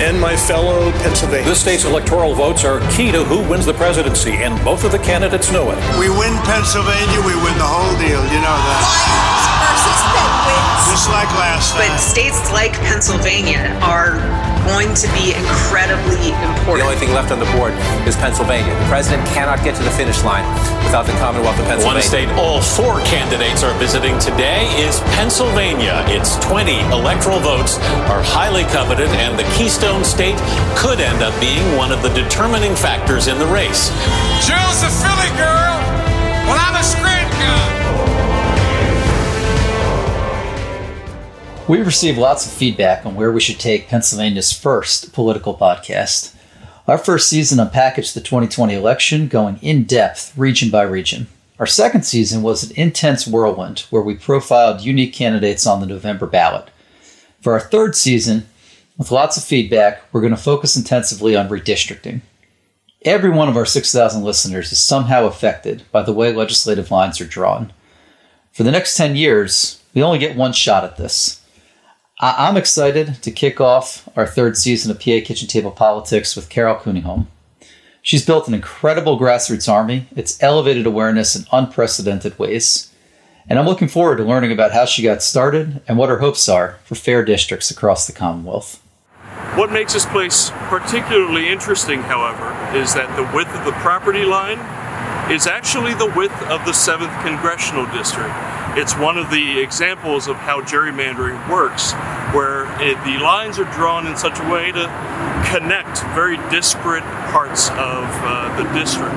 and my fellow Pennsylvanians. This state's electoral votes are key to who wins the presidency, and both of the candidates know it. We win Pennsylvania, we win the whole deal, you know that. Lions versus Penguins. Just like last time. But states like Pennsylvania are going to be incredibly important. The only thing left on the board is Pennsylvania. The president cannot get to the finish line without the Commonwealth of Pennsylvania. One state all four candidates are visiting today is Pennsylvania. Its 20 electoral votes are highly coveted, and the Keystone State could end up being one of the determining factors in the race. Jill's a Philly girl. Well, I'm a Scranton girl. We receive lots of feedback on where we should take Pennsylvania's first political podcast. Our first season unpackaged the 2020 election, going in-depth, region by region. Our second season was an intense whirlwind, where we profiled unique candidates on the November ballot. For our third season, with lots of feedback, we're going to focus intensively on redistricting. Every one of our 6,000 listeners is somehow affected by the way legislative lines are drawn. For the next 10 years, we only get one shot at this. I'm excited to kick off our third season of PA Kitchen Table Politics with Carol Kuniholm. She's built an incredible grassroots army. It's elevated awareness in unprecedented ways. And I'm looking forward to learning about how she got started and what her hopes are for fair districts across the Commonwealth. What makes this place particularly interesting, however, is that the width of the property line is actually the width of the 7th Congressional District. It's one of the examples of how gerrymandering works, where the lines are drawn in such a way to connect very disparate parts of the district.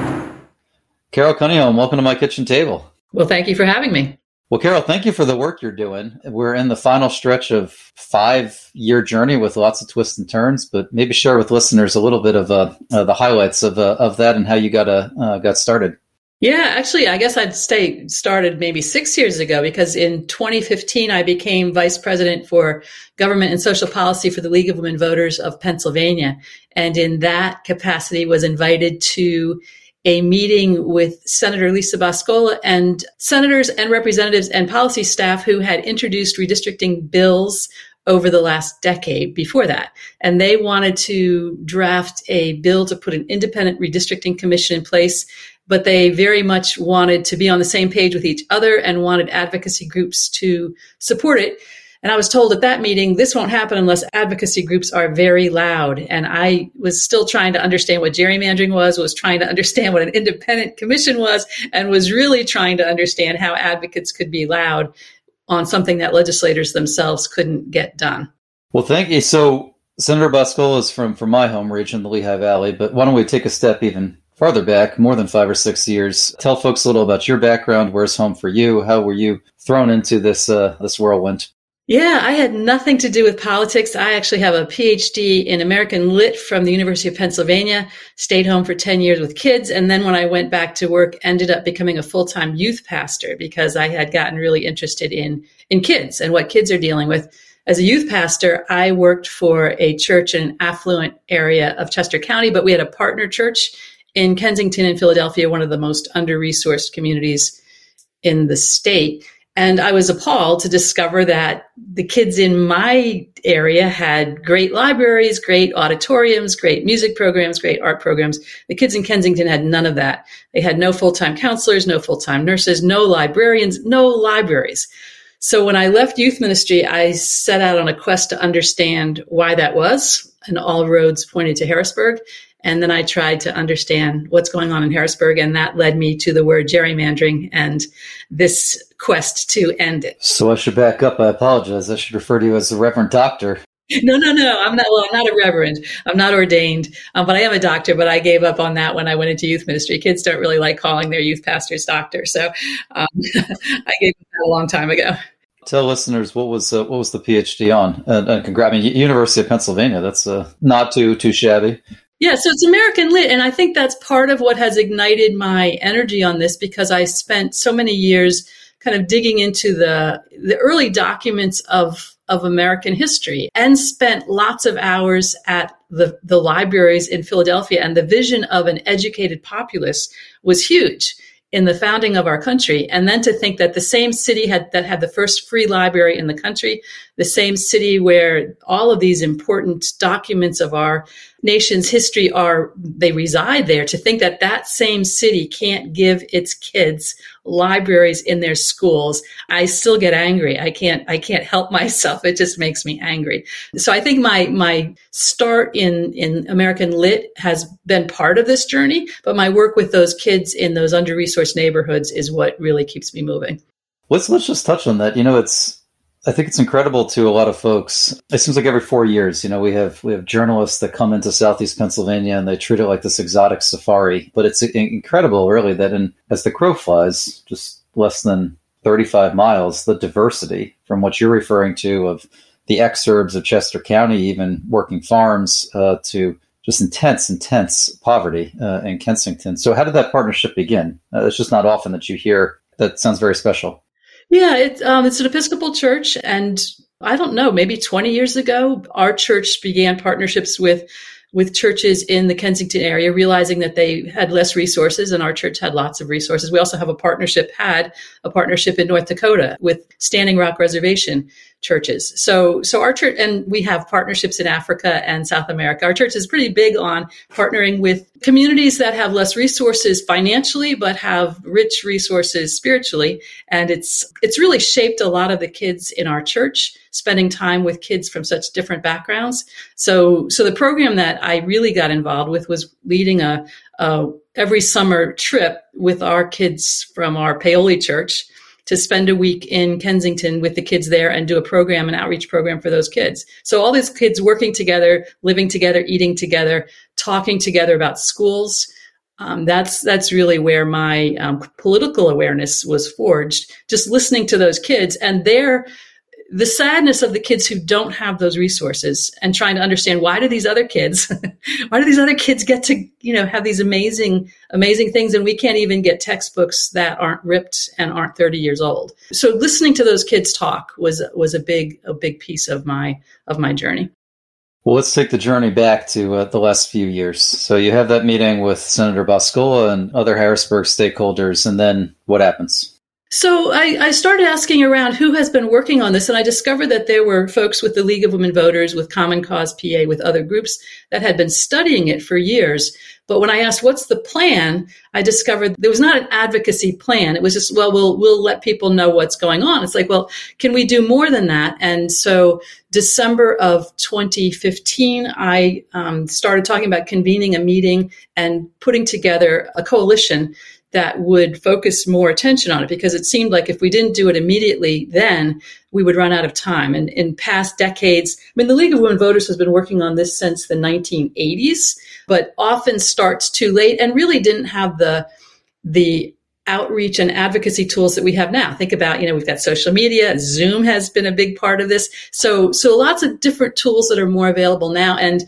Carol Kuniholm, welcome to My Kitchen Table. Well, thank you for having me. Well, Carol, thank you for the work you're doing. We're in the final stretch of a 5-year journey with lots of twists and turns, but maybe share with listeners a little bit of the highlights of that and how you got started. Yeah, actually, I guess I'd say started maybe 6 years ago, because in 2015, I became vice president for government and social policy for the League of Women Voters of Pennsylvania. And in that capacity was invited to a meeting with Senator Lisa Boscola and senators and representatives and policy staff who had introduced redistricting bills over the last decade before that. And they wanted to draft a bill to put an independent redistricting commission in place, but they very much wanted to be on the same page with each other and wanted advocacy groups to support it. And I was told at that meeting, this won't happen unless advocacy groups are very loud. And I was still trying to understand what gerrymandering was trying to understand what an independent commission was, and was really trying to understand how advocates could be loud on something that legislators themselves couldn't get done. Well, thank you. So Senator Boscola is from my home region, the Lehigh Valley, but why don't we take a step even farther back, more than 5 or 6 years. Tell folks a little about your background. Where's home for you? How were you thrown into this whirlwind? Yeah, I had nothing to do with politics. I actually have a PhD in American Lit from the University of Pennsylvania, stayed home for 10 years with kids. And then when I went back to work, ended up becoming a full-time youth pastor because I had gotten really interested in kids and what kids are dealing with. As a youth pastor, I worked for a church in an affluent area of Chester County, but we had a partner church in Kensington and Philadelphia, one of the most under-resourced communities in the state. And I was appalled to discover that the kids in my area had great libraries, great auditoriums, great music programs, great art programs. The kids in Kensington had none of that. They had no full-time counselors, no full-time nurses, no librarians, no libraries. So when I left youth ministry, I set out on a quest to understand why that was, and all roads pointed to Harrisburg. And then I tried to understand what's going on in Harrisburg, and that led me to the word gerrymandering and this quest to end it. So I should back up. I apologize. I should refer to you as the Reverend Doctor. No. I'm not a reverend. I'm not ordained, but I am a doctor, but I gave up on that when I went into youth ministry. Kids don't really like calling their youth pastors doctor. So I gave up that a long time ago. Tell listeners, what was the PhD on? And congrats, I mean, University of Pennsylvania. That's not too shabby. Yeah, so it's American Lit, and I think that's part of what has ignited my energy on this, because I spent so many years kind of digging into the early documents of American history, and spent lots of hours at the libraries in Philadelphia, and the vision of an educated populace was huge in the founding of our country. And then to think that the same city that had the first free library in the country, the same city where all of these important documents of our nation's history are, they reside there, to think that that same city can't give its kids libraries in their schools, I still get angry. I can't help myself. It just makes me angry. So I think my start in American Lit has been part of this journey, but my work with those kids in those under-resourced neighborhoods is what really keeps me moving. Let's just touch on that. I think it's incredible to a lot of folks. It seems like every 4 years, we have journalists that come into Southeast Pennsylvania and they treat it like this exotic safari. But it's incredible, really, that as the crow flies, just less than 35 miles, the diversity from what you're referring to of the exurbs of Chester County, even working farms, to just intense poverty in Kensington. So how did that partnership begin? It's just not often that you hear. That sounds very special. Yeah, it's an Episcopal church, and I don't know, maybe 20 years ago, our church began partnerships with churches in the Kensington area, realizing that they had less resources, and our church had lots of resources. We also had a partnership in North Dakota with Standing Rock Reservation churches. So our church, and we have partnerships in Africa and South America. Our church is pretty big on partnering with communities that have less resources financially, but have rich resources spiritually. And it's really shaped a lot of the kids in our church, spending time with kids from such different backgrounds. So the program that I really got involved with was leading a every summer trip with our kids from our Paoli church to spend a week in Kensington with the kids there and do a program, an outreach program for those kids. So all these kids working together, living together, eating together, talking together about schools. That's really where my political awareness was forged, just listening to those kids and the sadness of the kids who don't have those resources, and trying to understand why do these other kids get to, have these amazing things, and we can't even get textbooks that aren't ripped and aren't 30 years old. So listening to those kids talk was a big piece of my journey. Well, let's take the journey back to the last few years. So you have that meeting with Senator Boscola and other Harrisburg stakeholders, and then what happens? So I started asking around who has been working on this, and I discovered that there were folks with the League of Women Voters, with Common Cause PA, with other groups that had been studying it for years. But when I asked, what's the plan, I discovered there was not an advocacy plan. It was just, we'll let people know what's going on. It's like, can we do more than that? And so December of 2015, I started talking about convening a meeting and putting together a coalition that would focus more attention on it, because it seemed like if we didn't do it immediately, then we would run out of time. And in past decades, the League of Women Voters has been working on this since the 1980s, but often starts too late and really didn't have the outreach and advocacy tools that we have now. Think about, we've got social media, Zoom has been a big part of this. So lots of different tools that are more available now. And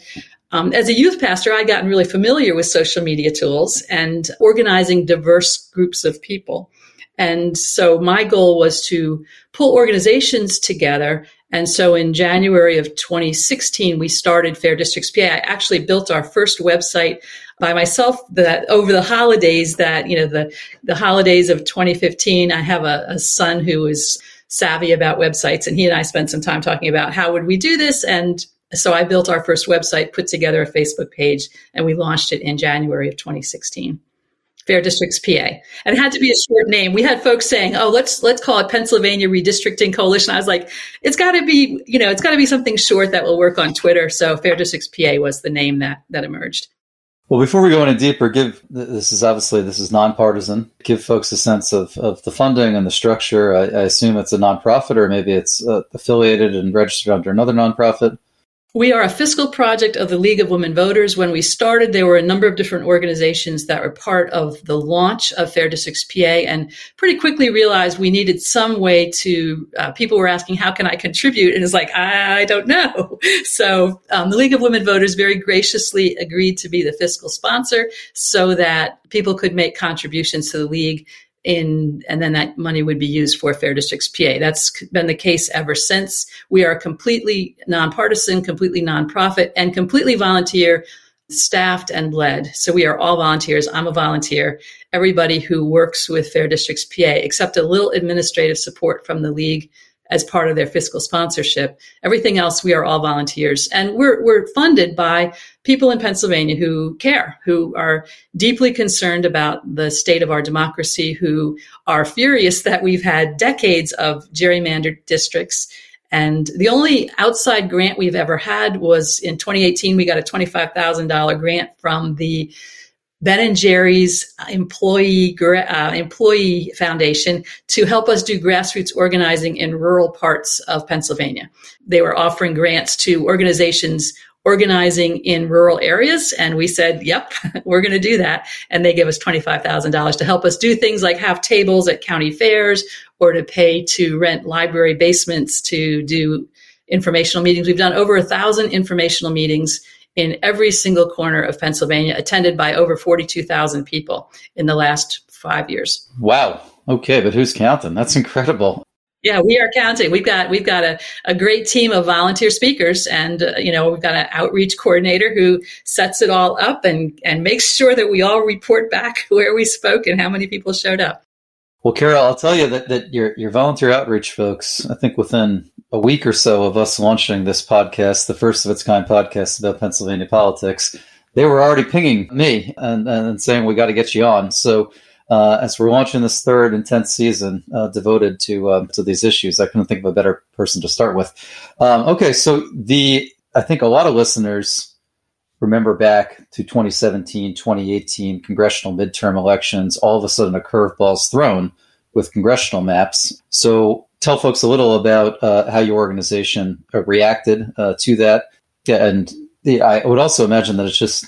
as a youth pastor, I'd gotten really familiar with social media tools and organizing diverse groups of people. And so my goal was to pull organizations together. And so in January of 2016, we started Fair Districts PA. I actually built our first website by myself that over the holidays the holidays of 2015, I have a son who is savvy about websites, and he and I spent some time talking about how would we do this. And so I built our first website, put together a Facebook page, and we launched it in January of 2016, Fair Districts PA. And it had to be a short name. We had folks saying, let's call it Pennsylvania Redistricting Coalition. I was like, it's got to be something short that will work on Twitter. So Fair Districts PA was the name that emerged. Well, before we go any deeper, this is nonpartisan. Give folks a sense of the funding and the structure. I assume it's a nonprofit, or maybe it's affiliated and registered under another nonprofit. We are a fiscal project of the League of Women Voters. When we started, there were a number of different organizations that were part of the launch of Fair Districts PA, and pretty quickly realized we needed some way to, people were asking, how can I contribute? And it's like, I don't know. So the League of Women Voters very graciously agreed to be the fiscal sponsor so that people could make contributions to the League, and then that money would be used for Fair Districts PA. That's been the case ever since. We are completely nonpartisan, completely nonprofit, and completely volunteer staffed and led. So we are all volunteers. I'm a volunteer. Everybody who works with Fair Districts PA, except a little administrative support from the League as part of their fiscal sponsorship. Everything else, we are all volunteers. And we're funded by people in Pennsylvania who care, who are deeply concerned about the state of our democracy, who are furious that we've had decades of gerrymandered districts. And the only outside grant we've ever had was in 2018, we got a $25,000 grant from the Ben and Jerry's employee foundation to help us do grassroots organizing in rural parts of Pennsylvania. They were offering grants to organizations organizing in rural areas. And we said, yep, we're going to do that. And they gave us $25,000 to help us do things like have tables at county fairs or to pay to rent library basements to do informational meetings. We've done over 1,000 informational meetings in every single corner of Pennsylvania, attended by over 42,000 people in the last 5 years. Wow. Okay, but who's counting? That's incredible. Yeah, we are counting. We've got a great team of volunteer speakers, and we've got an outreach coordinator who sets it all up and makes sure that we all report back where we spoke and how many people showed up. Well, Carol, I'll tell you that your volunteer outreach folks, I think within a week or so of us launching this podcast, the first of its kind podcast about Pennsylvania politics, they were already pinging me and saying, we got to get you on. So as we're launching this third and 10th season devoted to these issues, I couldn't think of a better person to start with. Okay, so I think a lot of listeners remember back to 2017, 2018, congressional midterm elections, all of a sudden a curveball's thrown with congressional maps. So tell folks a little about how your organization reacted to that. And I would also imagine that it's just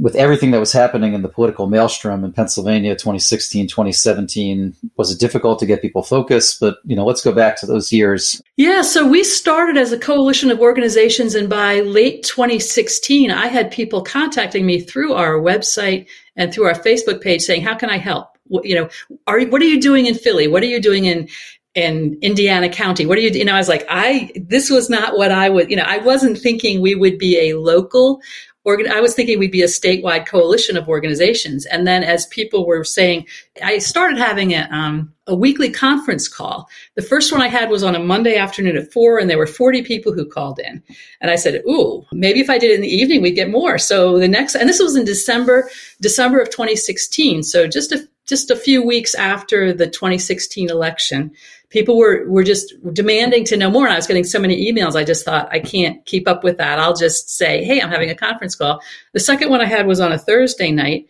with everything that was happening in the political maelstrom in Pennsylvania, 2016, 2017, was it difficult to get people focused? But, let's go back to those years. Yeah. So we started as a coalition of organizations. And by late 2016, I had people contacting me through our website and through our Facebook page saying, how can I help? What are you doing in Philly? What are you doing in Indiana County? What do you do? I was like, this was not what I would, I wasn't thinking we would be a local, I was thinking we'd be a statewide coalition of organizations. And then as people were saying, I started having a weekly conference call. The first one I had was on a Monday afternoon at 4:00, and there were 40 people who called in. And I said, ooh, maybe if I did it in the evening, we'd get more. So and this was in December of 2016. So just a few weeks after the 2016 election, people were just demanding to know more. And I was getting so many emails, I just thought, I can't keep up with that. I'll just say, hey, I'm having a conference call. The second one I had was on a Thursday night,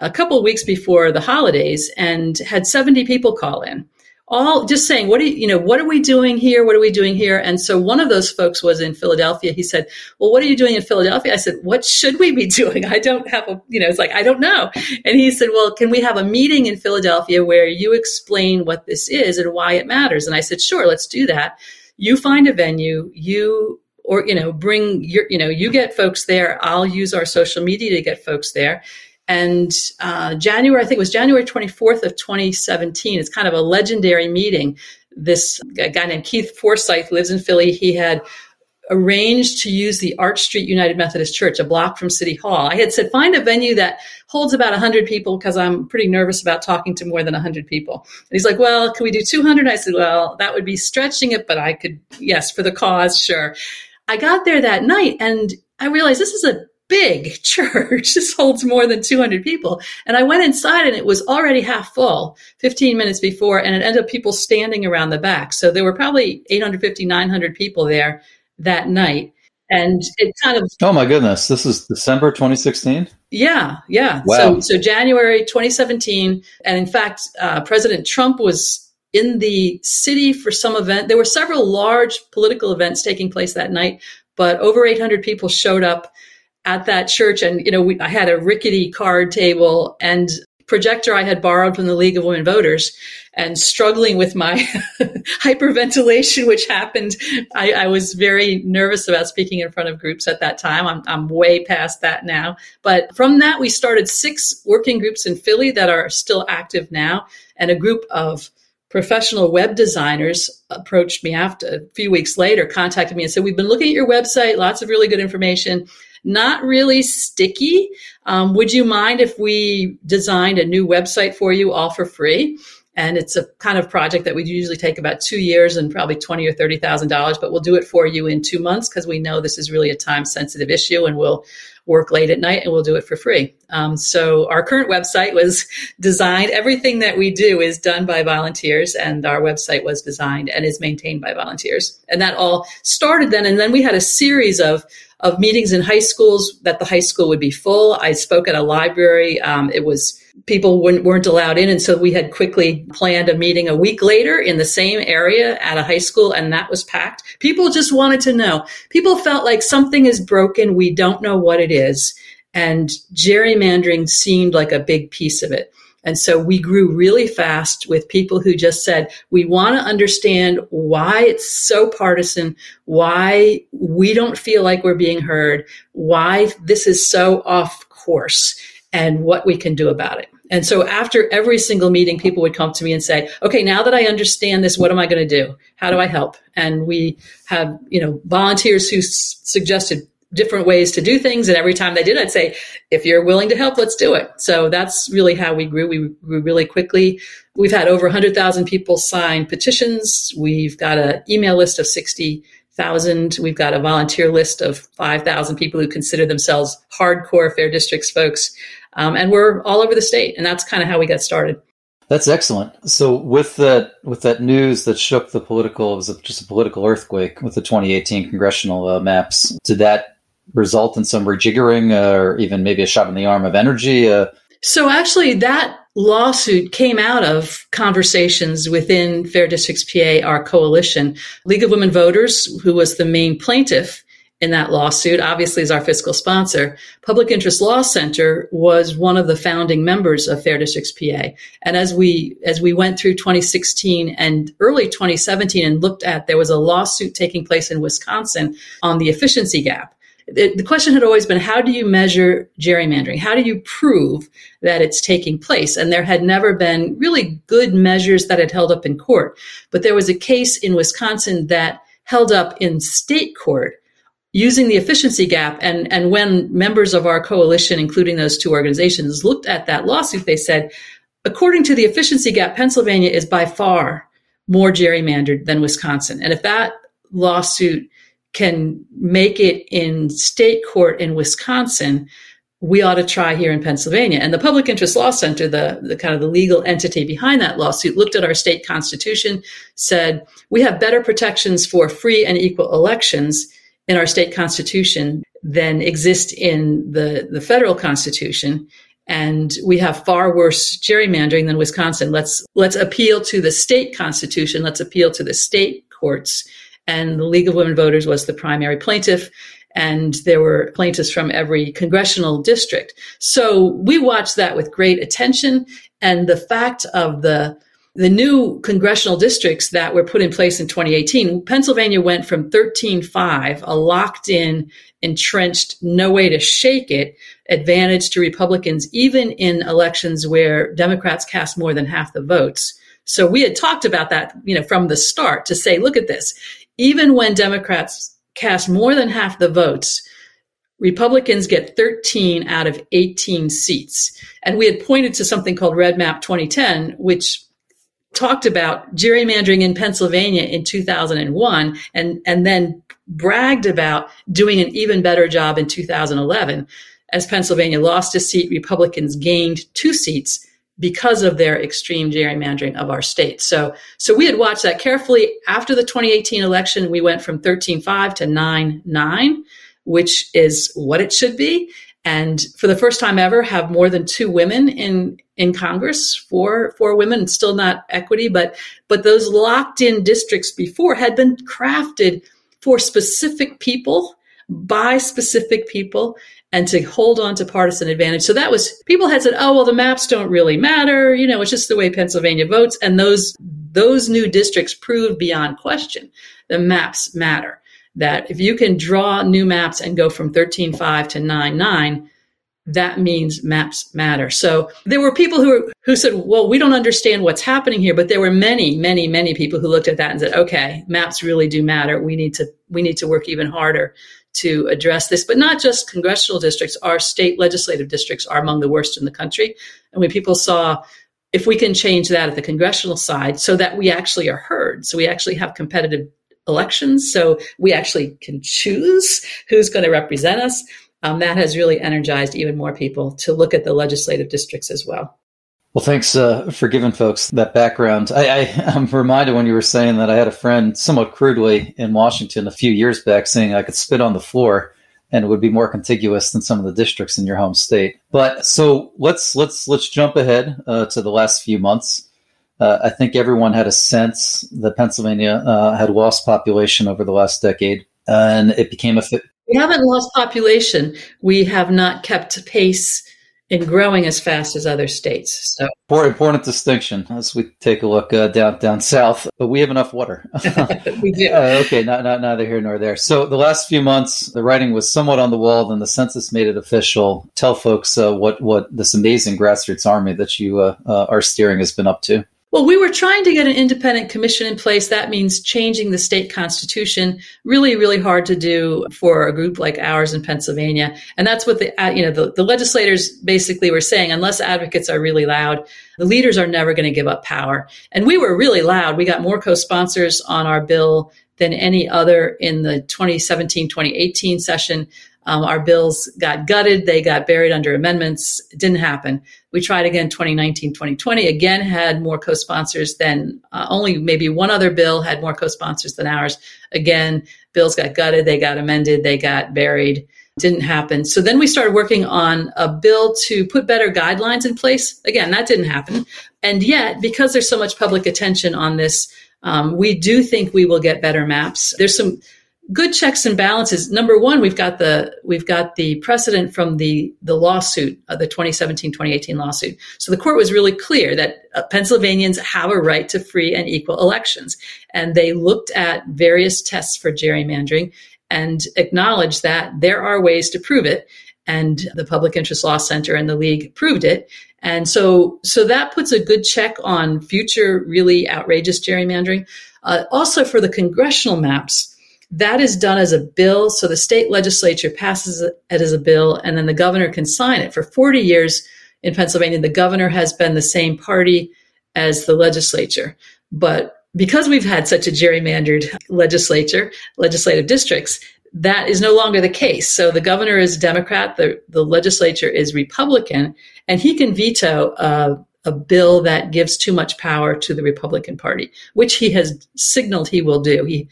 a couple of weeks before the holidays, and had 70 people call in, all just saying, what are we doing here? What are we doing here? And so one of those folks was in Philadelphia. He said, well, what are you doing in Philadelphia? I said, what should we be doing? I don't have I don't know. And he said, well, can we have a meeting in Philadelphia where you explain what this is and why it matters? And I said, sure, let's do that. You find a venue, bring your, you get folks there. I'll use our social media to get folks there. And January 24th of 2017, it's kind of a legendary meeting. This guy named Keith Forsyth lives in Philly. He had arranged to use the Arch Street United Methodist Church, a block from City Hall. I had said, find a venue that holds about 100 people because I'm pretty nervous about talking to more than 100 people. And he's like, well, can we do 200? I said, well, that would be stretching it, but I could, yes, for the cause, sure. I got there that night and I realized this is a big church. This holds more than 200 people. And I went inside and it was already half full 15 minutes before, and it ended up people standing around the back. So there were probably 850, 900 people there that night. And it kind of... Oh my goodness. This is December 2016? Yeah. Yeah. Wow. So January 2017. And in fact, President Trump was in the city for some event. There were several large political events taking place that night, but over 800 people showed up at that church. And, I had a rickety card table and projector I had borrowed from the League of Women Voters, and struggling with my hyperventilation, which happened. I was very nervous about speaking in front of groups at that time. I'm way past that now. But from that, we started 6 working groups in Philly that are still active now. And a group of professional web designers approached me after a few weeks later, contacted me and said, we've been looking at your website, lots of really good information, not really sticky. Would you mind if we designed a new website for you all for free? And it's a kind of project that would usually take about 2 years and probably $20,000 or $30,000, but we'll do it for you in 2 months because we know this is really a time-sensitive issue, and we'll work late at night and we'll do it for free. So our current website was designed. Everything that we do is done by volunteers, and our website was designed and is maintained by volunteers. And that all started then. And then we had a series of meetings in high schools that the high school would be full. I spoke at a library. It was people weren't allowed in. And so we had quickly planned a meeting a week later in the same area at a high school, and that was packed. People just wanted to know. People felt like something is broken. We don't know what it is. And gerrymandering seemed like a big piece of it. And so we grew really fast with people who just said, we want to understand why it's so partisan, why we don't feel like we're being heard, why this is so off course, and what we can do about it. And so after every single meeting, people would come to me and say, okay, now that I understand this, what am I going to do? How do I help? And we have, volunteers who suggested different ways to do things. And every time they did, I'd say, if you're willing to help, let's do it. So that's really how we grew. We grew really quickly. We've had over 100,000 people sign petitions. We've got an email list of 60,000. We've got a volunteer list of 5,000 people who consider themselves hardcore Fair Districts folks. And we're all over the state. And that's kind of how we got started. That's excellent. So with that news that shook the political, it was just a political earthquake with the 2018 congressional maps, did that result in some rejiggering or even maybe a shot in the arm of energy? So actually that lawsuit came out of conversations within Fair Districts PA, our coalition. League of Women Voters, who was the main plaintiff in that lawsuit, obviously is our fiscal sponsor. Public Interest Law Center was one of the founding members of Fair Districts PA. And as we went through 2016 and early 2017 and looked at, there was a lawsuit taking place in Wisconsin on the efficiency gap. The question had always been, how do you measure gerrymandering? How do you prove that it's taking place? And there had never been really good measures that had held up in court. But there was a case in Wisconsin that held up in state court using the efficiency gap. And when members of our coalition, including those two organizations, looked at that lawsuit, they said, according to the efficiency gap, Pennsylvania is by far more gerrymandered than Wisconsin. And if that lawsuit can make it in state court in Wisconsin, we ought to try here in Pennsylvania. And the Public Interest Law Center, the kind of the legal entity behind that lawsuit, looked at our state constitution, said, we have better protections for free and equal elections in our state constitution than exist in the federal constitution. And we have far worse gerrymandering than Wisconsin. Let's appeal to the state constitution. Let's appeal to the state courts. And the League of Women Voters was the primary plaintiff, and there were plaintiffs from every congressional district. So we watched that with great attention, and the fact of the new congressional districts that were put in place in 2018, Pennsylvania went from 13-5, a locked-in, entrenched, no way to shake it, advantage to Republicans, even in elections where Democrats cast more than half the votes. So we had talked about that, from the start to say, look at this. Even when Democrats cast more than half the votes, Republicans get 13 out of 18 seats. And we had pointed to something called Redmap 2010, which talked about gerrymandering in Pennsylvania in 2001 and then bragged about doing an even better job in 2011. As Pennsylvania lost a seat, Republicans gained 2 seats because of their extreme gerrymandering of our state. So we had watched that carefully. After the 2018 election, we went from 13-5 to 9-9, which is what it should be. And for the first time ever, have more than 2 women in Congress, four women, and still not equity. But those locked-in districts before had been crafted for specific people, by specific people, and to hold on to partisan advantage. So that was, people had said, the maps don't really matter. It's just the way Pennsylvania votes. And those new districts proved beyond question, the maps matter. That if you can draw new maps and go from 13-5 to 9-9, that means maps matter. So there were people who said, we don't understand what's happening here. But there were many, many, many people who looked at that and said, okay, maps really do matter. We need to work even harder to address this. But not just congressional districts, our state legislative districts are among the worst in the country. And when people saw if we can change that at the congressional side so that we actually are heard, so we actually have competitive elections, so we actually can choose who's going to represent us, that has really energized even more people to look at the legislative districts as well. Well, thanks for giving folks that background. I'm reminded when you were saying that I had a friend somewhat crudely in Washington a few years back saying I could spit on the floor and it would be more contiguous than some of the districts in your home state. But so let's jump ahead to the last few months. I think everyone had a sense that Pennsylvania had lost population over the last decade, and it became We haven't lost population. We have not kept pace in growing as fast as other states. So important distinction as we take a look down south. But we have enough water. We do. Okay, not neither here nor there. So the last few months, the writing was somewhat on the wall. Then the census made it official. Tell folks what this amazing grassroots army that you are steering has been up to. Well, we were trying to get an independent commission in place. That means changing the state constitution. Really, really hard to do for a group like ours in Pennsylvania. And that's what the legislators basically were saying, unless advocates are really loud, the leaders are never going to give up power. And we were really loud. We got more co-sponsors on our bill than any other in the 2017-2018 session. Our bills got gutted. They got buried under amendments. It didn't happen. We tried again 2019-2020, again had more co-sponsors than only maybe one other bill had more co-sponsors than ours. Again, bills got gutted. They got amended. They got buried. Didn't happen. So then we started working on a bill to put better guidelines in place. Again, that didn't happen. And yet, because there's so much public attention on this, we do think we will get better maps. There's some good checks and balances. Number one, we've got the precedent from the lawsuit, the 2017-2018 lawsuit. So the court was really clear that Pennsylvanians have a right to free and equal elections. And they looked at various tests for gerrymandering and acknowledged that there are ways to prove it. And the Public Interest Law Center and the League proved it. And so that puts a good check on future really outrageous gerrymandering. Also for the congressional maps, that is done as a bill. So the state legislature passes it as a bill, and then the governor can sign it. For 40 years in Pennsylvania, the governor has been the same party as the legislature. But because we've had such a gerrymandered legislative districts, that is no longer the case. So the governor is Democrat, the legislature is Republican, and he can veto a bill that gives too much power to the Republican Party, which he has signaled he will do. He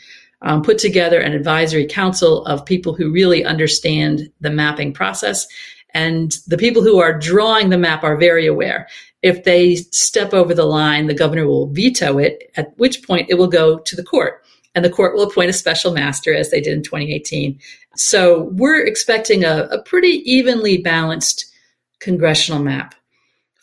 put together an advisory council of people who really understand the mapping process. And the people who are drawing the map are very aware. If they step over the line, the governor will veto it, at which point it will go to the court. And the court will appoint a special master, as they did in 2018. So we're expecting a pretty evenly balanced congressional map.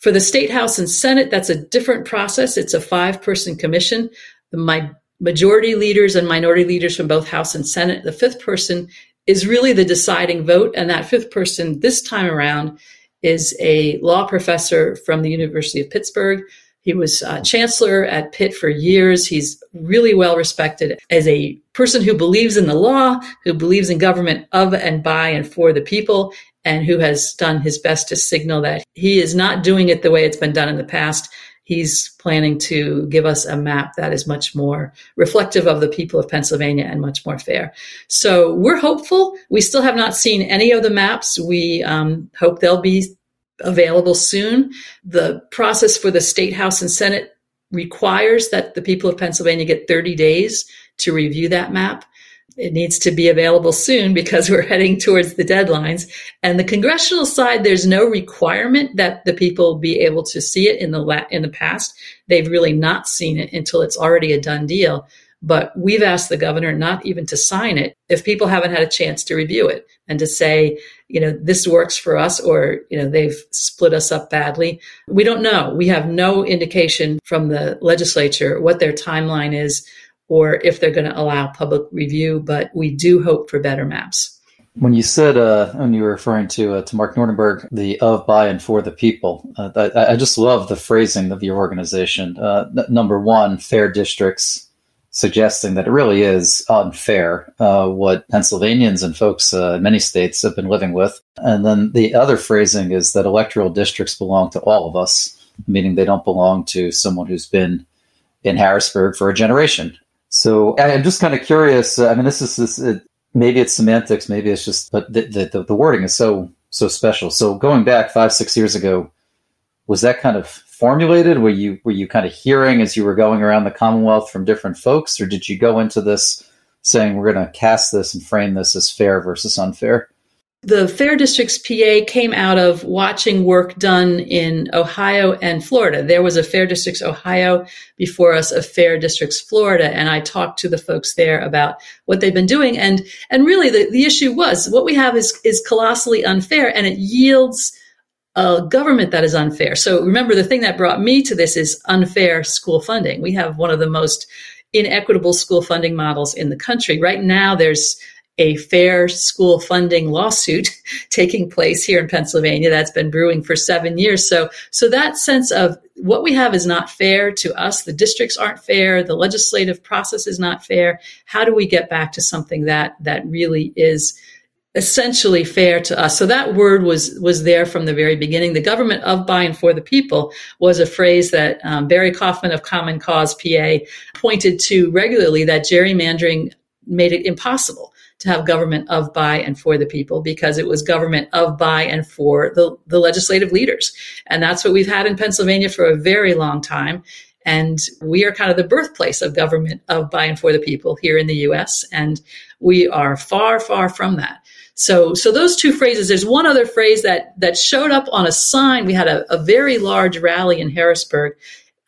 For the State House and Senate, that's a different process. It's a 5-person commission. My majority leaders and minority leaders from both House and Senate. The 5th person is really the deciding vote. And that 5th person this time around is a law professor from the University of Pittsburgh. He was chancellor at Pitt for years. He's really well respected as a person who believes in the law, who believes in government of and by and for the people, and who has done his best to signal that he is not doing it the way it's been done in the past. He's planning to give us a map that is much more reflective of the people of Pennsylvania and much more fair. So we're hopeful. We still have not seen any of the maps. We hope they'll be available soon. The process for the State House and Senate requires that the people of Pennsylvania get 30 days to review that map. It needs to be available soon because we're heading towards the deadlines. And the congressional side, there's no requirement that the people be able to see it in the past. They've really not seen it until it's already a done deal. But we've asked the governor not even to sign it if people haven't had a chance to review it and to say, this works for us, or, they've split us up badly. We don't know. We have no indication from the legislature what their timeline is, or if they're going to allow public review, but we do hope for better maps. When you said, when you were referring to Mark Nordenberg, the of, by, and for the people, I just love the phrasing of your organization. Number one, fair districts, suggesting that it really is unfair, what Pennsylvanians and folks in many states have been living with. And then the other phrasing is that electoral districts belong to all of us. meaning they don't belong to someone who's been in Harrisburg for a generation. So I'm just kind of curious. I mean, maybe it's semantics, maybe it's just, but the wording is so special. So going back 5-6 years ago, was that kind of formulated? Were you kind of hearing as you were going around the Commonwealth from different folks, or did you go into this saying we're going to cast this and frame this as fair versus unfair? The Fair Districts PA came out of watching work done in Ohio and Florida. There was a Fair Districts Ohio before us, a Fair Districts Florida, and I talked to the folks there about what they've been doing. And really the issue was what we have is colossally unfair, and it yields a government that is unfair. So remember, the thing that brought me to this is unfair school funding. We have one of the most inequitable school funding models in the country. Right now, there's a fair school funding lawsuit taking place here in Pennsylvania that's been brewing for 7 years. So that sense of what we have is not fair to us. The districts aren't fair. The legislative process is not fair. How do we get back to something that really is essentially fair to us? So that word was there from the very beginning. The government of, by, and for the people was a phrase that Barry Kaufman of Common Cause PA pointed to regularly, that gerrymandering made it impossible to have government of, by, and for the people, because it was government of, by, and for the legislative leaders. And that's what we've had in Pennsylvania for a very long time. And we are kind of the birthplace of government of, by, and for the people here in the U.S. And we are far, far from that. So those two phrases. There's one other phrase that showed up on a sign. We had a very large rally in Harrisburg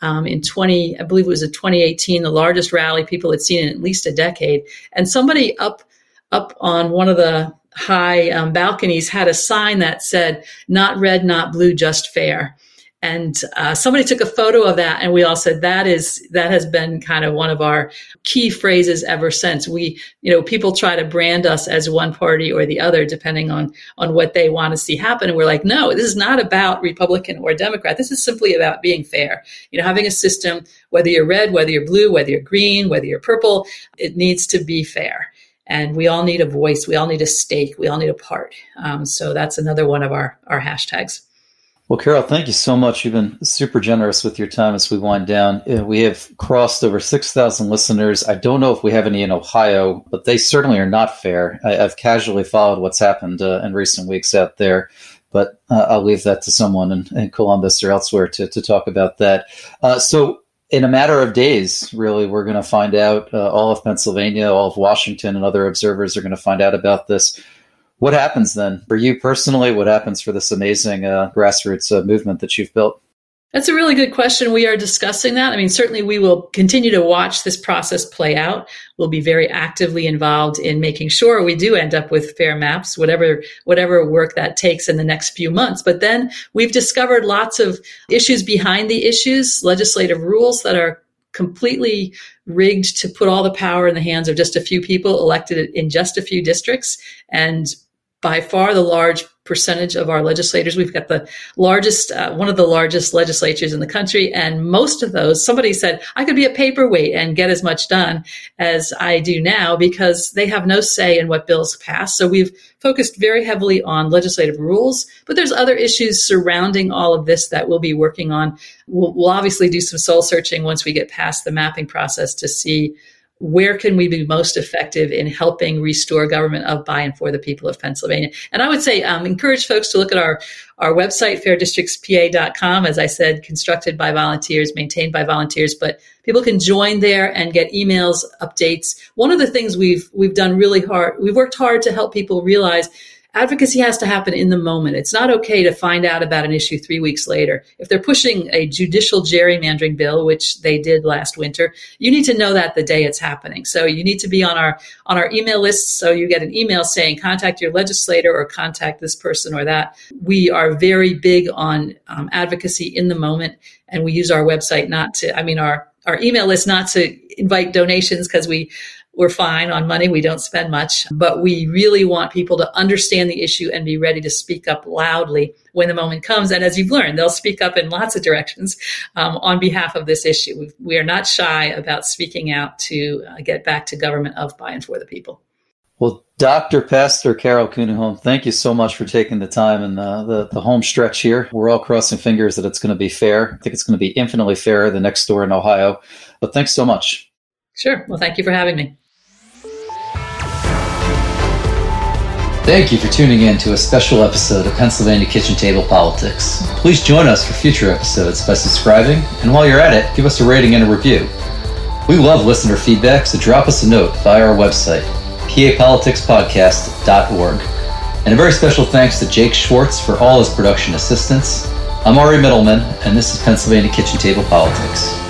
in 2018, the largest rally people had seen in at least a decade. And somebody up on one of the high balconies had a sign that said, "Not red, not blue, just fair." And somebody took a photo of that, and we all said that has been kind of one of our key phrases ever since. People try to brand us as one party or the other, depending on what they want to see happen. And we're like, no, this is not about Republican or Democrat. This is simply about being fair. Having a system, whether you're red, whether you're blue, whether you're green, whether you're purple, it needs to be fair. And we all need a voice. We all need a stake. We all need a part. So that's another one of our hashtags. Well, Carol, thank you so much. You've been super generous with your time as we wind down. We have crossed over 6,000 listeners. I don't know if we have any in Ohio, but they certainly are not fair. I've casually followed what's happened in recent weeks out there, but I'll leave that to someone in Columbus or elsewhere to talk about that. So in a matter of days, really, we're going to find out. All of Pennsylvania, all of Washington, and other observers are going to find out about this. What happens then for you personally? What happens for this amazing grassroots movement that you've built? That's a really good question. We are discussing that. I mean, certainly we will continue to watch this process play out. We'll be very actively involved in making sure we do end up with fair maps, whatever work that takes in the next few months. But then we've discovered lots of issues behind the issues, legislative rules that are completely rigged to put all the power in the hands of just a few people elected in just a few districts. And by far the large percentage of our legislators, we've got the largest, one of the largest legislatures in the country. And most of those, somebody said, I could be a paperweight and get as much done as I do now, because they have no say in what bills pass. So we've focused very heavily on legislative rules, but there's other issues surrounding all of this that we'll be working on. We'll obviously do some soul searching once we get past the mapping process to see where can we be most effective in helping restore government of, by, and for the people of Pennsylvania. And I would say encourage folks to look at our website, fairdistrictspa.com, as I said, constructed by volunteers, maintained by volunteers, but people can join there and get emails, updates. One of the things we've done really hard, we've worked hard to help people realize advocacy has to happen in the moment. It's not okay to find out about an issue 3 weeks later. If they're pushing a judicial gerrymandering bill, which they did last winter, you need to know that the day it's happening. So you need to be on our email list. So you get an email saying, contact your legislator or contact this person or that. We are very big on advocacy in the moment. And we use our website our email list not to invite donations, because we're fine on money. We don't spend much, but we really want people to understand the issue and be ready to speak up loudly when the moment comes. And as you've learned, they'll speak up in lots of directions on behalf of this issue. We are not shy about speaking out to get back to government of, by, and for the people. Well, Dr. Pastor Carol Kuniholm, thank you so much for taking the time and the home stretch here. We're all crossing fingers that it's going to be fair. I think it's going to be infinitely fairer than next door in Ohio. But thanks so much. Sure. Well, thank you for having me. Thank you for tuning in to a special episode of Pennsylvania Kitchen Table Politics. Please join us for future episodes by subscribing. And while you're at it, give us a rating and a review. We love listener feedback, so drop us a note via our website, papoliticspodcast.org. And a very special thanks to Jake Schwartz for all his production assistance. I'm Ari Middleman, and this is Pennsylvania Kitchen Table Politics.